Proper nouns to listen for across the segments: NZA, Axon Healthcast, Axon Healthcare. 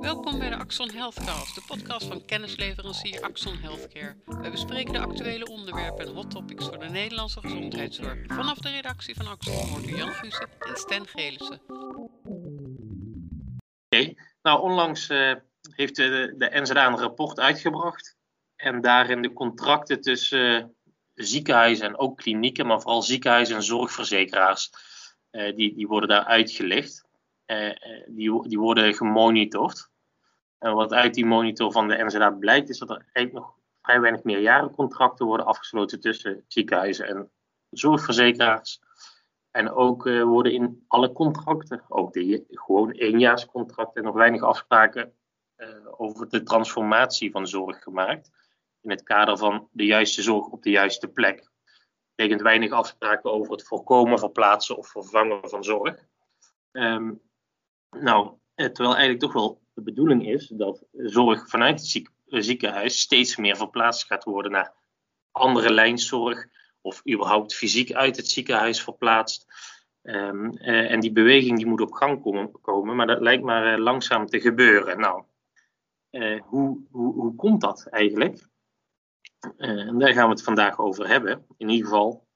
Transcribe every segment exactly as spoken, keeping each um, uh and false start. Welkom bij de Axon Healthcast, de podcast van kennisleverancier Axon Healthcare. Wij bespreken de actuele onderwerpen en hot topics voor de Nederlandse gezondheidszorg. Vanaf de redactie van Axon hoort u Jan Gussen en Sten Gelissen. Oké, okay. nou onlangs uh, heeft de, de N Z A een rapport uitgebracht. En daarin de contracten tussen uh, ziekenhuizen en ook klinieken, maar vooral ziekenhuizen en zorgverzekeraars, uh, die, die worden daar uitgelegd. Uh, die, die worden gemonitord. En wat uit die monitor van de N Z A blijkt, is dat er eigenlijk nog vrij weinig meerjarencontracten worden afgesloten tussen ziekenhuizen en zorgverzekeraars. En ook uh, worden in alle contracten, ook de gewoon éénjaarscontracten, nog weinig afspraken uh, over de transformatie van zorg gemaakt. In het kader van de juiste zorg op de juiste plek. Dat betekent weinig afspraken over het voorkomen, verplaatsen of vervangen van zorg. Um, Nou, terwijl eigenlijk toch wel de bedoeling is dat zorg vanuit het ziek, ziekenhuis steeds meer verplaatst gaat worden naar andere lijnzorg of überhaupt fysiek uit het ziekenhuis verplaatst. Um, uh, en die beweging die moet op gang komen, komen maar dat lijkt maar uh, langzaam te gebeuren. Nou, uh, hoe, hoe, hoe komt dat eigenlijk? Uh, en daar gaan we het vandaag over hebben. In ieder geval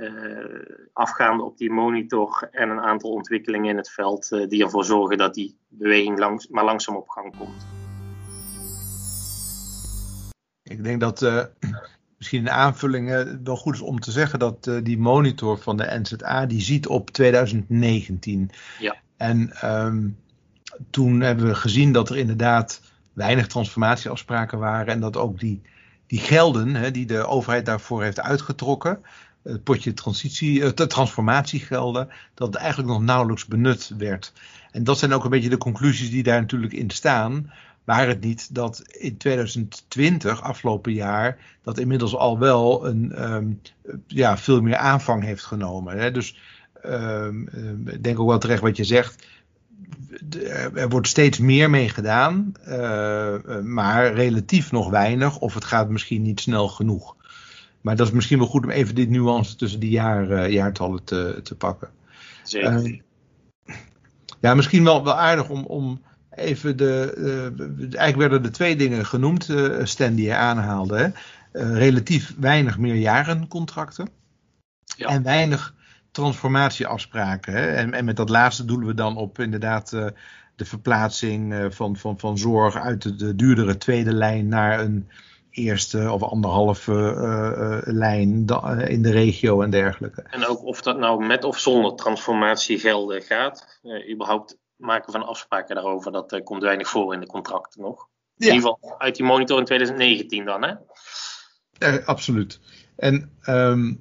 Uh, afgaande op die monitor en een aantal ontwikkelingen in het veld uh, die ervoor zorgen dat die beweging langs, maar langzaam op gang komt. Ik denk dat uh, misschien een aanvulling uh, wel goed is om te zeggen dat uh, die monitor van de N Z A die ziet op twintig negentien. Ja. En um, toen hebben we gezien dat er inderdaad weinig transformatieafspraken waren en dat ook die, die gelden hè, die de overheid daarvoor heeft uitgetrokken, het potje transitie, transformatiegelden, dat eigenlijk nog nauwelijks benut werd. En dat zijn ook een beetje de conclusies die daar natuurlijk in staan. Waar het niet dat in twintig twintig, afgelopen jaar, dat inmiddels al wel een um, ja, veel meer aanvang heeft genomen. Hè. Dus um, ik denk ook wel terecht wat je zegt. Er wordt steeds meer mee gedaan, uh, maar relatief nog weinig of het gaat misschien niet snel genoeg. Maar dat is misschien wel goed om even dit nuance tussen die jaar, jaartallen te, te pakken. Zeker. Uh, ja, misschien wel, wel aardig om, om even de... Uh, eigenlijk werden er twee dingen genoemd, uh, Stan, die je aanhaalde. Hè? Uh, relatief weinig meerjarencontracten. Ja. En weinig transformatieafspraken. Hè? En, en met dat laatste doelen we dan op inderdaad uh, de verplaatsing uh, van, van, van zorg uit de, de duurdere tweede lijn naar een eerste of anderhalve uh, uh, lijn da- uh, in de regio en dergelijke. En ook of dat nou met of zonder transformatiegelden gaat. Uh, überhaupt maken van afspraken daarover, dat uh, komt weinig voor in de contracten nog. Ja. In ieder geval uit die monitor in twintig negentien dan, hè? Ja, absoluut. En um,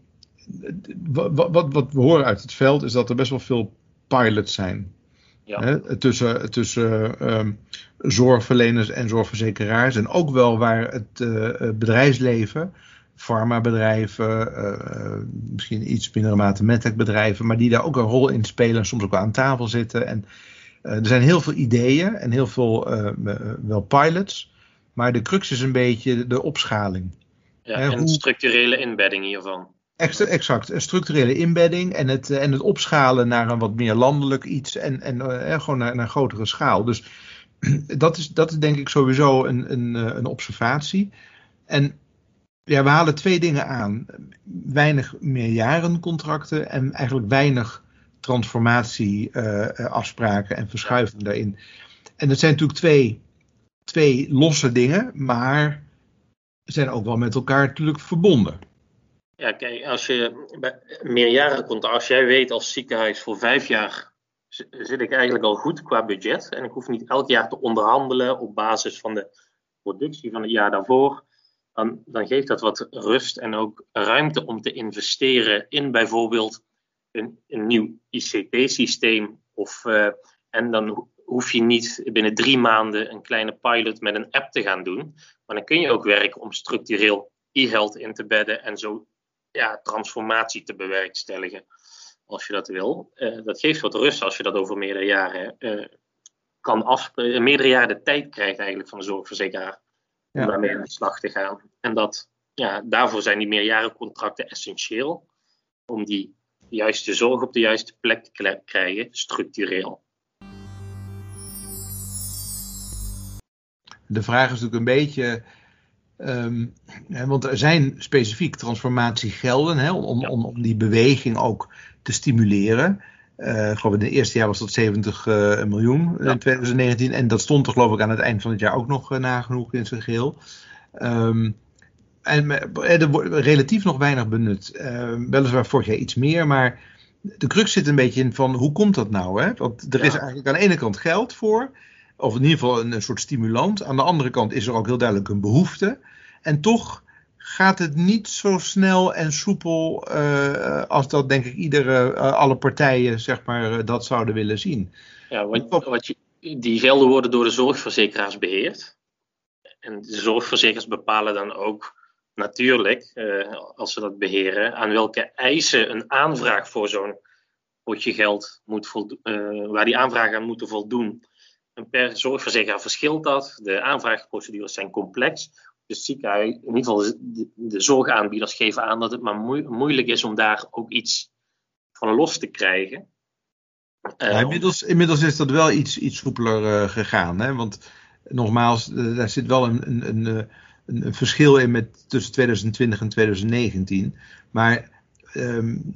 wat, wat, wat we horen uit het veld is dat er best wel veel pilots zijn. Ja. Hè, tussen tussen um, zorgverleners en zorgverzekeraars. En ook wel waar het uh, bedrijfsleven, farmabedrijven, uh, misschien iets mindere mate medtechbedrijven, maar die daar ook een rol in spelen en soms ook wel aan tafel zitten. En uh, er zijn heel veel ideeën en heel veel uh, wel pilots. Maar de crux is een beetje de opschaling. Ja, hè, en hoe... structurele inbedding hiervan. Exact, een structurele inbedding en het, en het opschalen naar een wat meer landelijk iets en, en uh, gewoon naar, naar grotere schaal. Dus dat is, dat is denk ik sowieso een, een, een observatie. En ja, we halen twee dingen aan. Weinig meerjarencontracten en eigenlijk weinig transformatieafspraken uh, en verschuiving daarin. En dat zijn natuurlijk twee, twee losse dingen, maar zijn ook wel met elkaar natuurlijk verbonden. Ja, kijk, als je meerjarencontract, als jij weet als ziekenhuis voor vijf jaar zit ik eigenlijk al goed qua budget en ik hoef niet elk jaar te onderhandelen op basis van de productie van het jaar daarvoor, dan, dan geeft dat wat rust en ook ruimte om te investeren in bijvoorbeeld een, een nieuw I C T-systeem of uh, en dan hoef je niet binnen drie maanden een kleine pilot met een app te gaan doen, maar dan kun je ook werken om structureel e-health in te bedden en zo ja, transformatie te bewerkstelligen als je dat wil. Uh, dat geeft wat rust als je dat over meerdere jaren uh, kan afspreken. Meerdere jaren de tijd krijgt eigenlijk van de zorgverzekeraar om ja. daarmee aan de slag te gaan. En dat, ja, daarvoor zijn die meerjarencontracten essentieel om die juiste zorg op de juiste plek te krijgen, structureel. De vraag is natuurlijk een beetje... Um, hè, want er zijn specifiek transformatiegelden, hè, om, ja. om, om die beweging ook te stimuleren. Uh, ik geloof in het eerste jaar was dat zeventig miljoen in ja. twintig negentien. En dat stond er geloof ik aan het eind van het jaar ook nog uh, nagenoeg in zijn geheel. Um, en er wordt relatief nog weinig benut. Uh, weliswaar vorig jaar iets meer, maar de crux zit een beetje in van hoe komt dat nou? Hè? Want er ja. is eigenlijk aan de ene kant geld voor, of in ieder geval een, een soort stimulant. Aan de andere kant is er ook heel duidelijk een behoefte. En toch gaat het niet zo snel en soepel uh, als dat denk ik iedere, uh, alle partijen zeg maar, uh, dat zouden willen zien. Ja, want, want je, die gelden worden door de zorgverzekeraars beheerd. En de zorgverzekeraars bepalen dan ook natuurlijk, uh, als ze dat beheren, aan welke eisen een aanvraag voor zo'n potje geld moet voldoen, uh, waar die aanvragen aan moeten voldoen. En per zorgverzekeraar verschilt dat. De aanvraagprocedures zijn complex. Dus ziekenhuis, in ieder geval de, de zorgaanbieders geven aan dat het maar moe, moeilijk is om daar ook iets van los te krijgen. Uh, ja, inmiddels, inmiddels is dat wel iets, iets soepeler uh, gegaan. Hè? Want nogmaals, uh, daar zit wel een, een, een, een, een verschil in met tussen twintig twintig en twintig negentien. Maar um,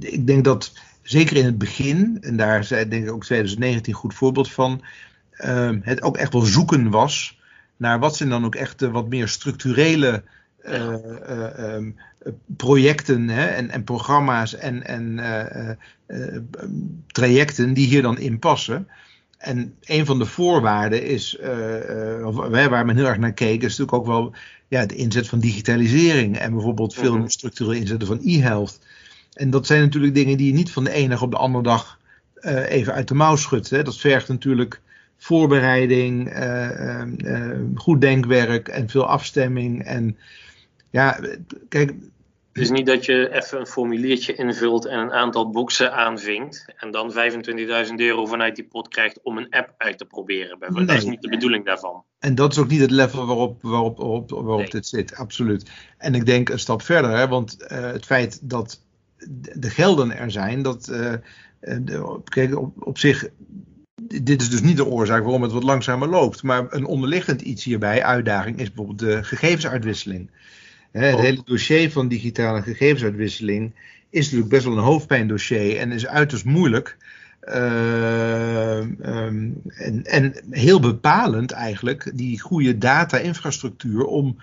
ik denk dat zeker in het begin, en daar is denk ik ook twintig negentien een goed voorbeeld van, uh, het ook echt wel zoeken was naar wat zijn dan ook echt de wat meer structurele uh, uh, um, projecten, hè, en, en programma's en, en uh, uh, trajecten die hier dan in passen. En een van de voorwaarden is, uh, uh, waar men heel erg naar keek, is natuurlijk ook wel ja, de inzet van digitalisering en bijvoorbeeld veel structureel inzetten van e-health. En dat zijn natuurlijk dingen die je niet van de ene op de andere dag uh, even uit de mouw schudt. Hè. Dat vergt natuurlijk voorbereiding, uh, uh, goed denkwerk en veel afstemming. En ja, kijk. Het is niet dat je even een formuliertje invult en een aantal boxen aanvinkt en dan vijfentwintigduizend euro vanuit die pot krijgt om een app uit te proberen. Nee. Dat is niet de bedoeling daarvan. En dat is ook niet het level waarop, waarop, waarop, waarop nee. dit zit, absoluut. En ik denk een stap verder, hè, want uh, het feit dat de gelden er zijn, dat uh, de, kijk, op, op zich. Dit is dus niet de oorzaak waarom het wat langzamer loopt. Maar een onderliggend iets hierbij, uitdaging, is bijvoorbeeld de gegevensuitwisseling. Het oh. hele dossier van digitale gegevensuitwisseling is natuurlijk best wel een hoofdpijndossier en is uiterst moeilijk. Uh, um, en, en heel bepalend eigenlijk, die goede data-infrastructuur om,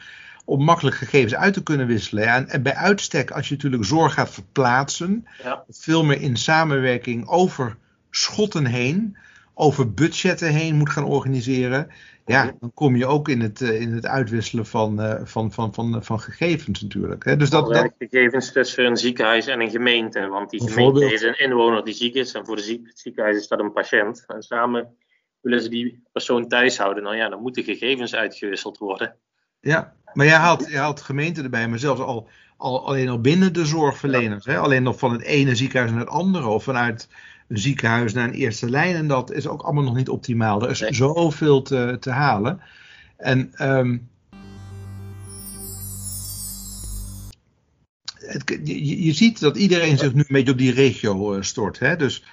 om makkelijk gegevens uit te kunnen wisselen. Ja, en, en bij uitstek, als je natuurlijk zorg gaat verplaatsen, ja. veel meer in samenwerking over schotten heen, over budgetten heen moet gaan organiseren, ja, dan kom je ook in het, in het uitwisselen van, van, van, van, van gegevens natuurlijk. Dus dat, dat... gegevens tussen een ziekenhuis en een gemeente, want die gemeente is een inwoner die ziek is en voor de het ziekenhuis is dat een patiënt. En samen willen ze die persoon thuis houden. Nou ja, dan moeten gegevens uitgewisseld worden. Ja, maar jij haalt, jij haalt gemeenten erbij, maar zelfs al, al alleen al binnen de zorgverleners, ja. hè? Alleen nog van het ene ziekenhuis naar het andere of vanuit een ziekenhuis naar een eerste lijn. En dat is ook allemaal nog niet optimaal. Er is nee. zoveel te, te halen. En um, het, je, je ziet dat iedereen zich nu een beetje op die regio stort. Hè? Dus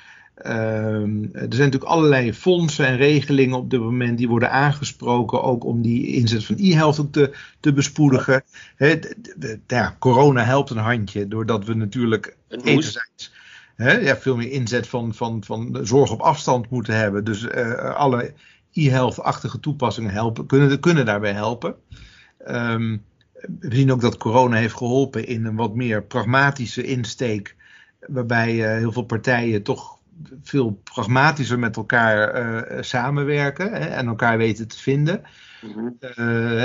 um, er zijn natuurlijk allerlei fondsen en regelingen op dit moment die worden aangesproken, ook om die inzet van e-health ook te, te bespoedigen. Hè? De, de, de, ja, corona helpt een handje, doordat we natuurlijk enerzijds He, ja, veel meer inzet van, van, van zorg op afstand moeten hebben. Dus uh, alle e-health-achtige toepassingen helpen, kunnen, kunnen daarbij helpen. Um, we zien ook dat corona heeft geholpen in een wat meer pragmatische insteek, waarbij uh, heel veel partijen toch veel pragmatischer met elkaar uh, samenwerken, hè, en elkaar weten te vinden. Mm-hmm. uh,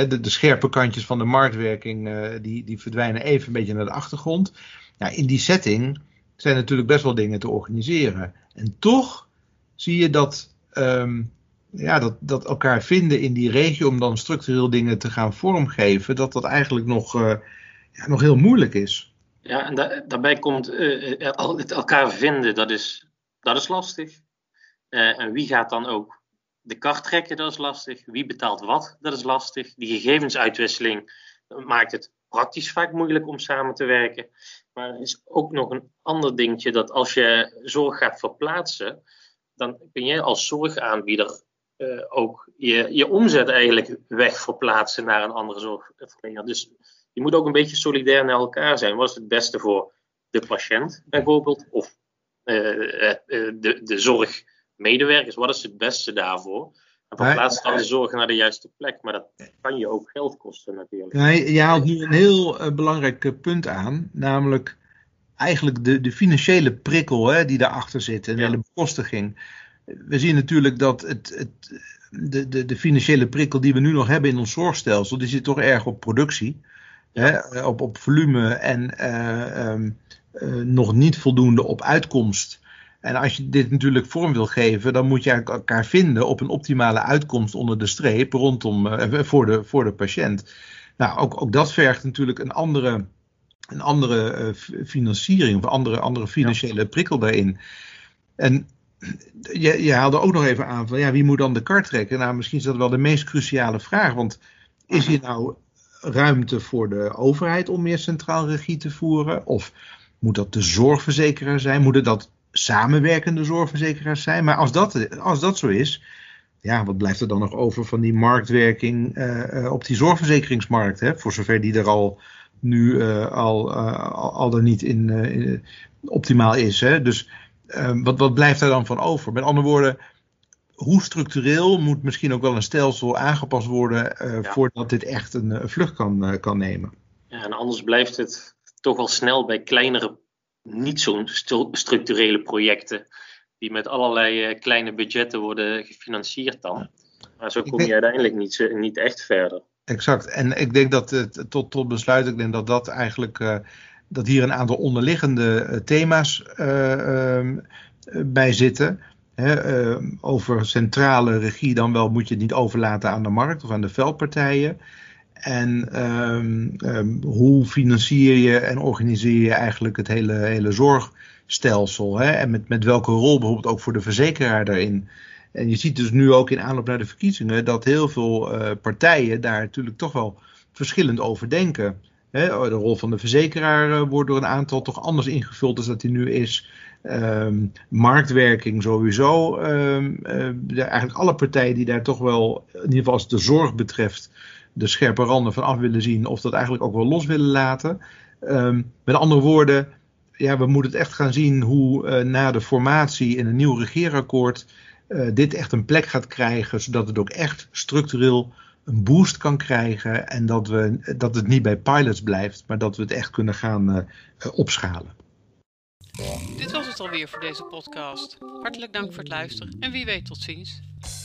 de, de scherpe kantjes van de marktwerking uh, die, die verdwijnen even een beetje naar de achtergrond. Nou, in die setting zijn natuurlijk best wel dingen te organiseren. En toch zie je dat, um, ja, dat, dat elkaar vinden in die regio om dan structureel dingen te gaan vormgeven, dat dat eigenlijk nog, uh, ja, nog heel moeilijk is. Ja, en da- daarbij komt uh, het elkaar vinden, dat is, dat is lastig. Uh, en wie gaat dan ook de kar trekken, dat is lastig. Wie betaalt wat, dat is lastig. Die gegevensuitwisseling maakt het praktisch vaak moeilijk om samen te werken. Maar er is ook nog een ander dingetje, dat als je zorg gaat verplaatsen, dan kun je als zorgaanbieder uh, ook je, je omzet eigenlijk wegverplaatsen naar een andere zorgverlener. Dus je moet ook een beetje solidair naar elkaar zijn. Wat is het beste voor de patiënt bijvoorbeeld? Of uh, uh, de, de zorgmedewerkers? Wat is het beste daarvoor? En verplaats dan de zorg naar de juiste plek. Maar dat kan je ook geld kosten natuurlijk. Nee, je haalt nu een heel uh, belangrijk punt aan. Namelijk eigenlijk de, de financiële prikkel, hè, die daarachter zit. En ja. de bekostiging. We zien natuurlijk dat het, het, de, de, de financiële prikkel die we nu nog hebben in ons zorgstelsel, die zit toch erg op productie. Ja. Hè, op, op volume en uh, um, uh, nog niet voldoende op uitkomst. En als je dit natuurlijk vorm wil geven, dan moet je elkaar vinden op een optimale uitkomst onder de streep rondom uh, voor, de, voor de patiënt. Nou, ook, ook dat vergt natuurlijk een andere, een andere uh, financiering of andere, andere financiële ja. prikkel daarin. En je, je haalde ook nog even aan van ja, wie moet dan de kar trekken? Nou, misschien is dat wel de meest cruciale vraag, want is hier nou ruimte voor de overheid om meer centraal regie te voeren? Of moet dat de zorgverzekeraar zijn? Moeten dat samenwerkende zorgverzekeraars zijn? Maar als dat, als dat zo is, ja, wat blijft er dan nog over van die marktwerking uh, op die zorgverzekeringsmarkt? Hè? Voor zover die er al nu uh, al, uh, al dan niet in, uh, optimaal is. Hè? Dus uh, wat, wat blijft daar dan van over? Met andere woorden, hoe structureel moet misschien ook wel een stelsel aangepast worden uh, ja. voordat dit echt een uh, vlucht kan, uh, kan nemen? Ja, en anders blijft het toch al snel bij kleinere, niet zo'n stu- structurele projecten die met allerlei uh, kleine budgetten worden gefinancierd dan. Maar zo kom je uiteindelijk niet, niet echt verder. Exact. En ik denk dat, uh, tot, tot besluit, ik denk dat dat eigenlijk, uh, dat hier een aantal onderliggende uh, thema's uh, uh, bij zitten. Hè, uh, over centrale regie dan wel moet je het niet overlaten aan de markt of aan de veldpartijen. En um, um, hoe financier je en organiseer je eigenlijk het hele, hele zorgstelsel? Hè? En met, met welke rol bijvoorbeeld ook voor de verzekeraar daarin? En je ziet dus nu ook in aanloop naar de verkiezingen dat heel veel uh, partijen daar natuurlijk toch wel verschillend over denken. Hè? De rol van de verzekeraar uh, wordt door een aantal toch anders ingevuld dan dat die nu is. Um, marktwerking sowieso. Um, uh, de, eigenlijk alle partijen die daar toch wel, in ieder geval als het de zorg betreft, de scherpe randen van af willen zien, of dat eigenlijk ook wel los willen laten. Um, met andere woorden, ja, we moeten het echt gaan zien hoe uh, na de formatie in een nieuw regeerakkoord uh, dit echt een plek gaat krijgen, zodat het ook echt structureel een boost kan krijgen en dat, we, dat het niet bij pilots blijft, maar dat we het echt kunnen gaan uh, uh, opschalen. Dit was het alweer voor deze podcast. Hartelijk dank voor het luisteren en wie weet tot ziens.